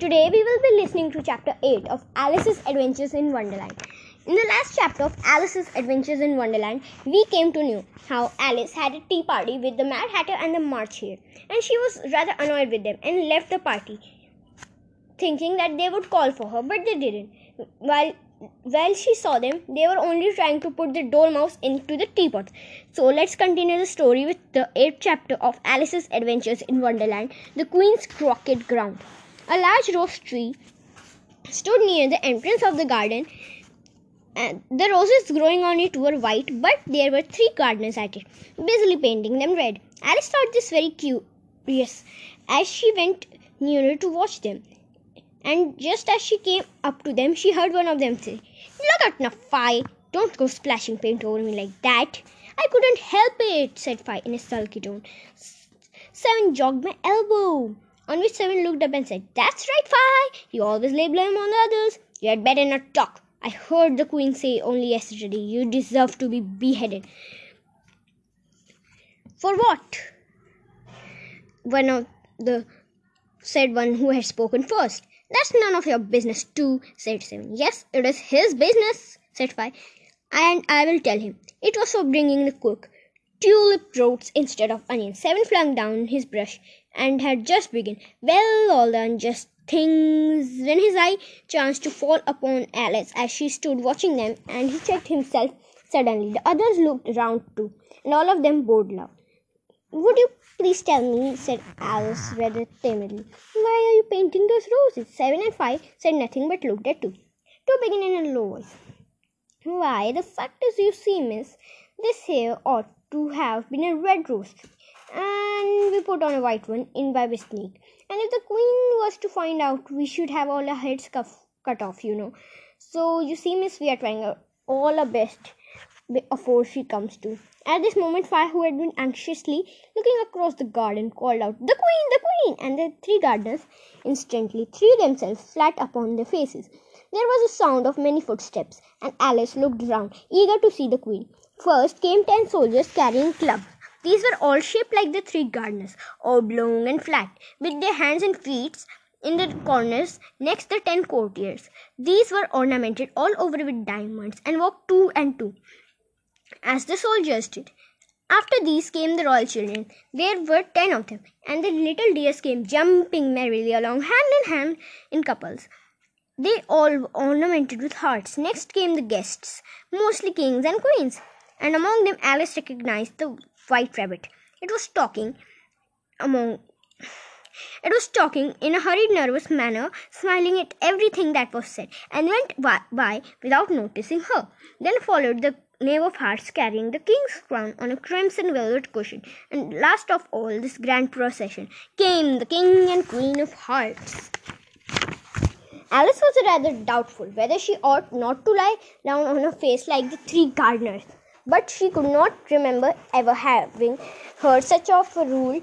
Today we will be listening to chapter 8 of Alice's Adventures in Wonderland. In the last chapter of Alice's Adventures in Wonderland, we came to know how Alice had a tea party with the Mad Hatter and the March Hare, and she was rather annoyed with them and left the party, thinking that they would call for her, but they didn't. While she saw them, they were only trying to put the Dormouse into the teapot. So let's continue the story with the 8th chapter of Alice's Adventures in Wonderland, the Queen's Croquet Ground. A large rose tree stood near the entrance of the garden, and the roses growing on it were white, but there were three gardeners at it, busily painting them red. Alice thought this very curious as she went nearer to watch them. And just as she came up to them, she heard one of them say, "Look out now, Fi! Don't go splashing paint over me like that." "I couldn't help it," said Fi in a sulky tone. "Seven jogged my elbow." On which Seven looked up and said, "That's right, Fi! You always lay blame on the others. You had better not talk. I heard the Queen say only yesterday, 'You deserve to be beheaded.'" "For what?" said one who had spoken first. "That's none of your business too," said Seven. "Yes, it is his business," said Fi, "and I will tell him. It was for bringing the cook tulip roots instead of onions." Seven flung down his brush and had just begun. Well, all the unjust things. Then his eye chanced to fall upon Alice as she stood watching them, and he checked himself suddenly. The others looked round too, and all of them bowed low. "Would you please tell me," said Alice rather timidly, "why are you painting those roses?" Seven and Five said nothing but looked at Two. Two began in a low voice. "Why, the fact is, you see, miss, this here ought to have been a red rose, and we put on a white one in by mistake. And if the Queen was to find out, we should have all our heads cut off, you know. So, you see, miss, we are trying all our best before she comes to." At this moment, Five, who had been anxiously looking across the garden, called out, "The Queen! The Queen!" And the three gardeners instantly threw themselves flat upon their faces. There was a sound of many footsteps, and Alice looked round, eager to see the Queen. First came 10 soldiers carrying clubs. These were all shaped like the three gardeners, oblong and flat, with their hands and feet in the corners next the 10 courtiers. These were ornamented all over with diamonds, and walked two and two, as the soldiers did. After these came the royal children. There were 10 of them, and the little dears came jumping merrily along, hand in hand in couples. They all were ornamented with hearts. Next came the guests, mostly kings and queens, and among them Alice recognized the White Rabbit. It was talking in a hurried, nervous manner, smiling at everything that was said, and went by without noticing her. Then followed the Knave of Hearts, carrying the king's crown on a crimson velvet cushion. And last of all this grand procession came the King and Queen of Hearts. Alice was rather doubtful whether she ought not to lie down on her face like the three gardeners, but she could not remember ever having heard such of a rule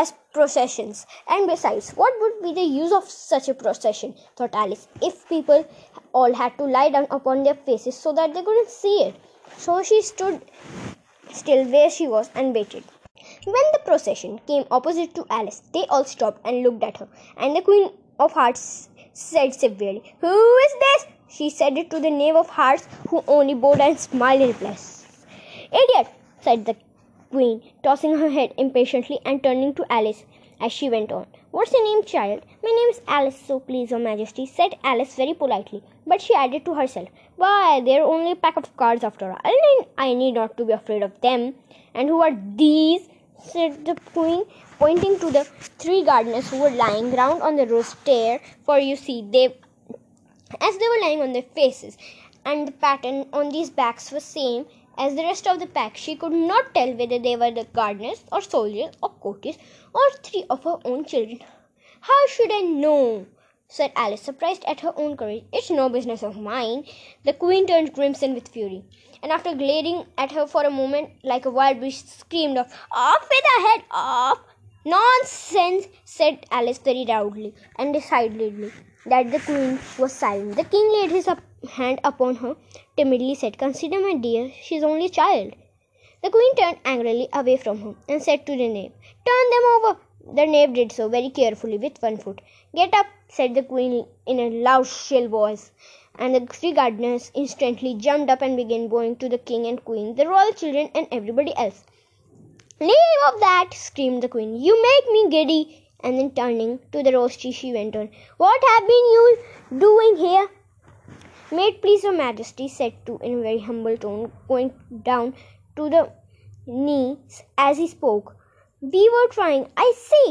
as processions. And besides, what would be the use of such a procession, thought Alice, if people all had to lie down upon their faces so that they couldn't see it? So she stood still where she was and waited. When the procession came opposite to Alice, they all stopped and looked at her, and the Queen of Hearts said severely, "Who is this?" She said it to the Knave of Hearts, who only bowed and smiled in reply. "Idiot!" said the Queen, tossing her head impatiently and turning to Alice as she went on. "What's your name, child?" "My name is Alice, so please your majesty," said Alice very politely, but she added to herself, "Why, they're only a pack of cards after all, and I need not to be afraid of them." "And who are these?" said the Queen, pointing to the three gardeners who were lying round on the rose stair, for you see, as they were lying on their faces, and the pattern on these backs was same as the rest of the pack, she could not tell whether they were the gardeners, or soldiers, or courtiers, or three of her own children. "How should I know?" said Alice, surprised at her own courage. "It's no business of mine." The Queen turned crimson with fury, and after glaring at her for a moment like a wild beast, screamed off, "Off with her head, off!" "Nonsense!" said Alice very loudly and decidedly. That the Queen was silent. The King laid his hand upon her, timidly said, "Consider, my dear, she is only a child." The Queen turned angrily away from her, and said to the Knave, "Turn them over!" The knave did so very carefully with one foot. "Get up," said the queen in a loud, shrill voice, and the three gardeners instantly jumped up and began going to the king and queen, the royal children, and everybody else. "Leave off that!" screamed the queen. "You make me giddy!" And then turning to the roaster, she went on, "What have been you doing here?" "Maid, please, your majesty," said two in a very humble tone, going down to the knees as he spoke. "We were trying." "I see,"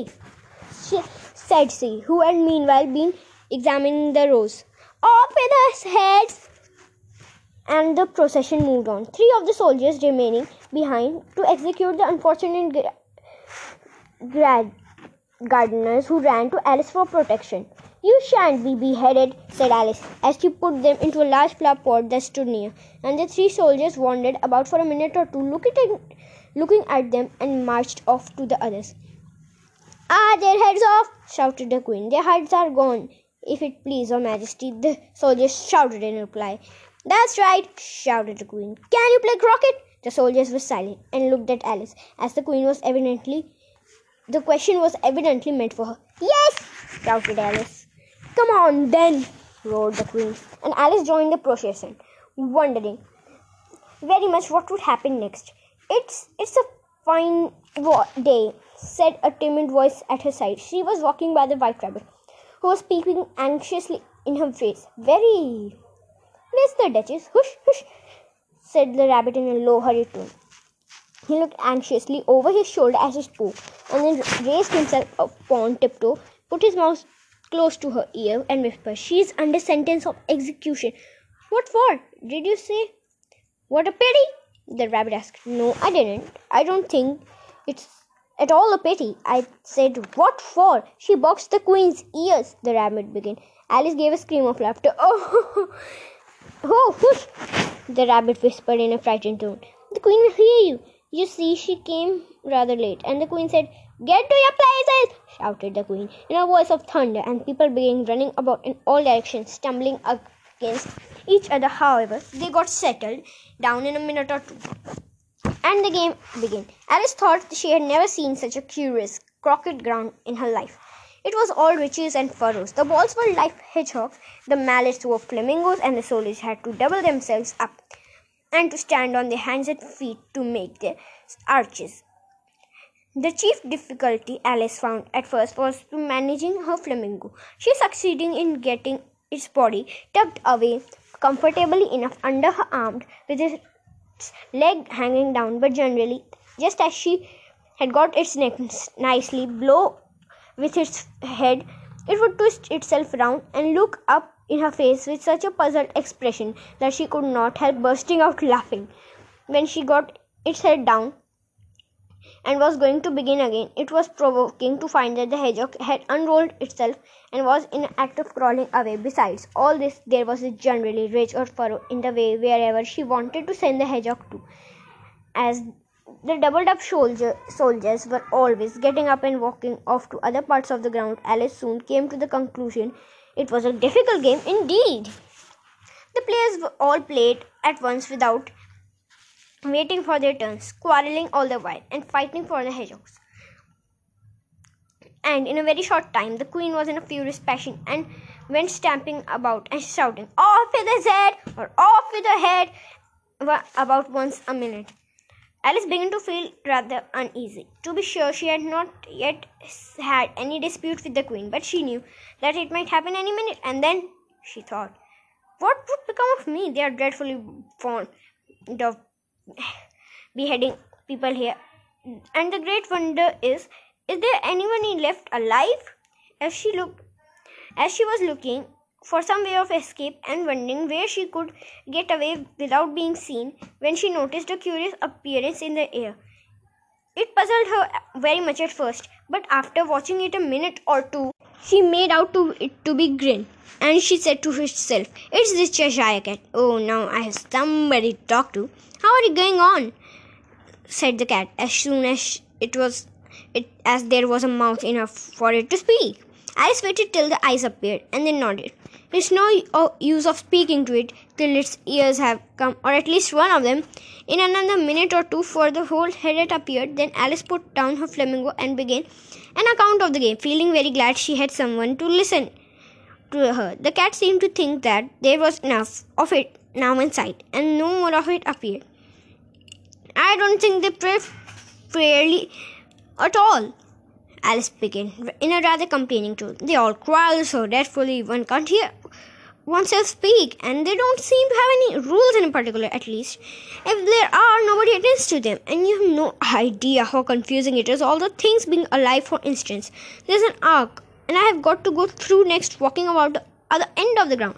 said she, who had meanwhile been examining the rose. "Off with us heads!" And the procession moved on, three of the soldiers remaining behind to execute the unfortunate gardeners who ran to Alice for protection. "You shan't be beheaded," said Alice, as she put them into a large flower pot that stood near, and the three soldiers wandered about for a minute or two, looking at them, and marched off to the others. "Ah, their heads off!" shouted the queen. "Their heads are gone, if it please your majesty," the soldiers shouted in reply. "That's right," shouted the queen. "Can you play croquet?" The soldiers were silent and looked at Alice, as the question was evidently meant for her. "Yes!" shouted Alice. "Come on then!" roared the queen, and Alice joined the procession, wondering very much what would happen next. It's a fine day," said a timid voice at her side. She was walking by the White Rabbit, who was peeping anxiously in her face. "Very." "Where's the Duchess?" "Hush, hush," said the rabbit in a low, hurried tone. He looked anxiously over his shoulder as he spoke, and then raised himself upon tiptoe, put his mouth close to her ear, and whispered, "She is under sentence of execution." "What for? Did you say? What a pity!" the rabbit asked. "No, I didn't. I don't think it's at all a pity. I said, 'What for? She boxed the queen's ears,'" the rabbit began. Alice gave a scream of laughter. "Oh, oh, whoosh!" the rabbit whispered in a frightened tone. "The queen will hear you. You see, she came rather late." And the queen said, "Get to your places!" shouted the queen in a voice of thunder, and people began running about in all directions, stumbling against each other. However, they got settled down in a minute or two, and the game began. Alice thought she had never seen such a curious croquet ground in her life. It was all ridges and furrows. The balls were like hedgehogs, the mallets were flamingos, and the soldiers had to double themselves up and to stand on their hands and feet to make their arches. The chief difficulty Alice found at first was managing her flamingo. She succeeded in getting its body tucked away comfortably enough under her arm, with its leg hanging down, but generally, just as she had got its neck nicely below with its head, it would twist itself round and look up in her face with such a puzzled expression that she could not help bursting out laughing. When she got its head down and was going to begin again, it was provoking to find that the hedgehog had unrolled itself and was in the act of crawling away. Besides all this, there was a generally ridge or furrow in the way wherever she wanted to send the hedgehog to, as the doubled-up soldiers were always getting up and walking off to other parts of the ground. Alice soon came to the conclusion it was a difficult game indeed. The players all played at once without waiting for their turns, quarrelling all the while, and fighting for the hedgehogs. And in a very short time, the queen was in a furious passion, and went stamping about and shouting, "Off with his head!" or "Off with her head!" about once a minute. Alice began to feel rather uneasy. To be sure, she had not yet had any dispute with the queen, but she knew that it might happen any minute. And then she thought, "What would become of me? They are dreadfully fond of beheading people here, and the great wonder is there anyone left alive?" As she was looking for some way of escape, and wondering where she could get away without being seen, when she noticed a curious appearance in the air. It puzzled her very much at first, but after watching it a minute or two, she made out it to be grin, and she said to herself, "It's this Cheshire Cat. Oh, now I have somebody to talk to." "How are you going on?" said the cat, as soon as as there was a mouth enough for it to speak. Alice waited till the eyes appeared, and then nodded. "It's no use of speaking to it till its ears have come, or at least one of them." In another minute or two, for the whole head had appeared, then Alice put down her flamingo and began an account of the game, feeling very glad she had someone to listen to her. The cat seemed to think that there was enough of it now in sight, and no more of it appeared. I don't think they pray fairly at all, Alice began, in a rather complaining tone. They all growl so dreadfully one can't hear oneself speak, and they don't seem to have any rules in particular, at least. If there are, nobody attends to them, and you have no idea how confusing it is. All the things being alive, for instance. There's an arc, and I have got to go through next, walking about the other end of the ground.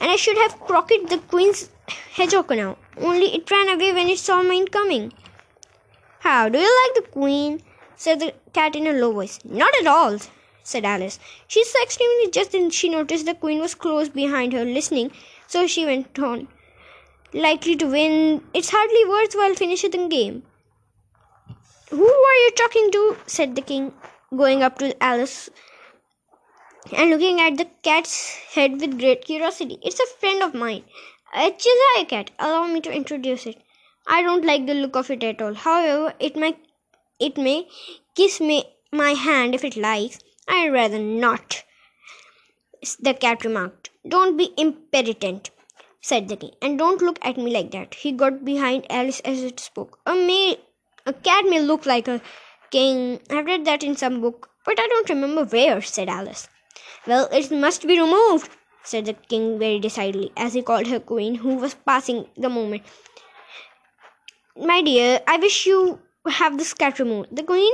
And I should have croqueted the queen's hedgehog now, only it ran away when it saw mine coming. How do you like the queen? Said the cat in a low voice. Not at all, said Alice. She's so extremely just, and she noticed the queen was close behind her listening, so she went on. Likely to win. It's hardly worthwhile finishing the game. Who are you talking to? Said the king, going up to Alice and looking at the cat's head with great curiosity. It's a friend of mine, a Cheshire Cat. Allow me to introduce it. I don't like the look of it at all. However, it may kiss me my hand if it likes. I'd rather not, the cat remarked. Don't be impertinent, said the king, and don't look at me like that. He got behind Alice as it spoke. A cat may look like a king. I've read that in some book, but I don't remember where, said Alice. Well, it must be removed, said the king very decidedly, as he called her queen, who was passing the moment. My dear, I wish you have this cat removed. The queen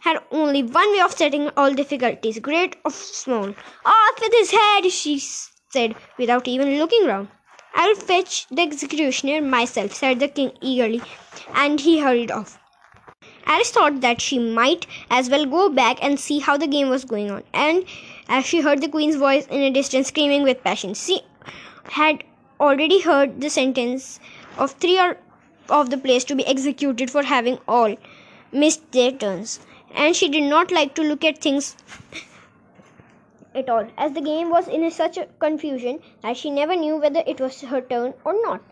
had only one way of setting all difficulties, great or small. Off with his head, she said, without even looking round. I'll fetch the executioner myself, said the king eagerly, and he hurried off. Alice thought that she might as well go back and see how the game was going on, and as she heard the queen's voice in a distance screaming with passion, she had already heard the sentence of three of the players to be executed for having all missed their turns. And she did not like to look at things at all, as the game was in such a confusion that she never knew whether it was her turn or not.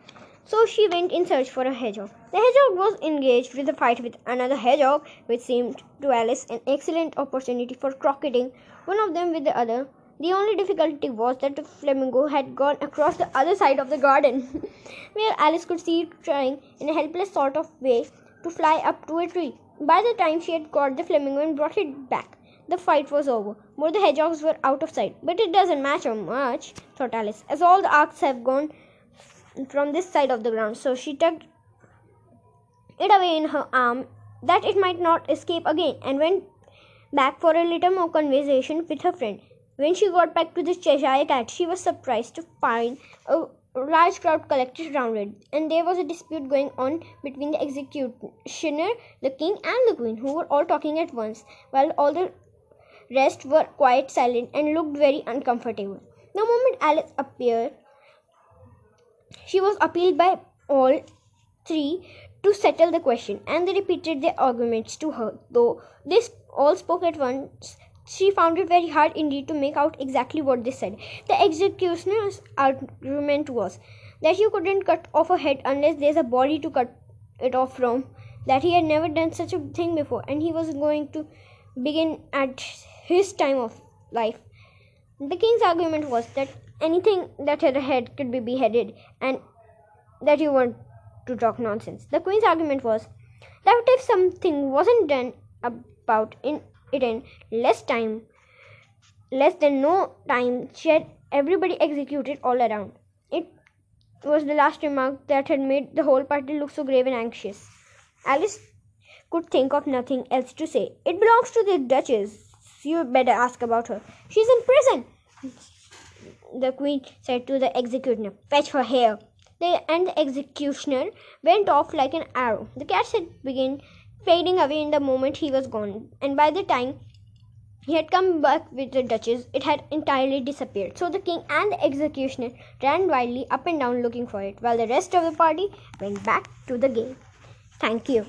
So she went in search for a hedgehog. The hedgehog was engaged with a fight with another hedgehog, which seemed to Alice an excellent opportunity for croqueting one of them with the other. The only difficulty was that the flamingo had gone across the other side of the garden, where Alice could see it trying in a helpless sort of way to fly up to a tree. By the time she had caught the flamingo and brought it back, the fight was over. Both the hedgehogs were out of sight. But it doesn't matter much, thought Alice, as all the arcs have gone from this side of the ground. So she tucked it away in her arm that it might not escape again, and went back for a little more conversation with her friend. When she got back to the Cheshire Cat, she was surprised to find a large crowd collected round it, and there was a dispute going on between the executioner, the king, and the queen, who were all talking at once, while all the rest were quite silent and looked very uncomfortable. The moment Alice appeared, she was appealed by all three to settle the question, and they repeated their arguments to her. Though they all spoke at once, she found it very hard indeed to make out exactly what they said. The executioner's argument was that you couldn't cut off a head unless there's a body to cut it off from, that he had never done such a thing before, and he was going to begin at his time of life. The king's argument was that anything that had a head could be beheaded, and that you weren't to talk nonsense. The queen's argument was that if something wasn't done about it in less than no time, she had everybody executed all around. It was the last remark that had made the whole party look so grave and anxious. Alice could think of nothing else to say. It belongs to the Duchess. You better ask about her. She's in prison, the queen said to the executioner. Fetch her here. The executioner went off like an arrow. The cat had begun fading away in the moment he was gone, and by the time he had come back with the Duchess, it had entirely disappeared. So the king and the executioner ran wildly up and down looking for it, while the rest of the party went back to the game. Thank you.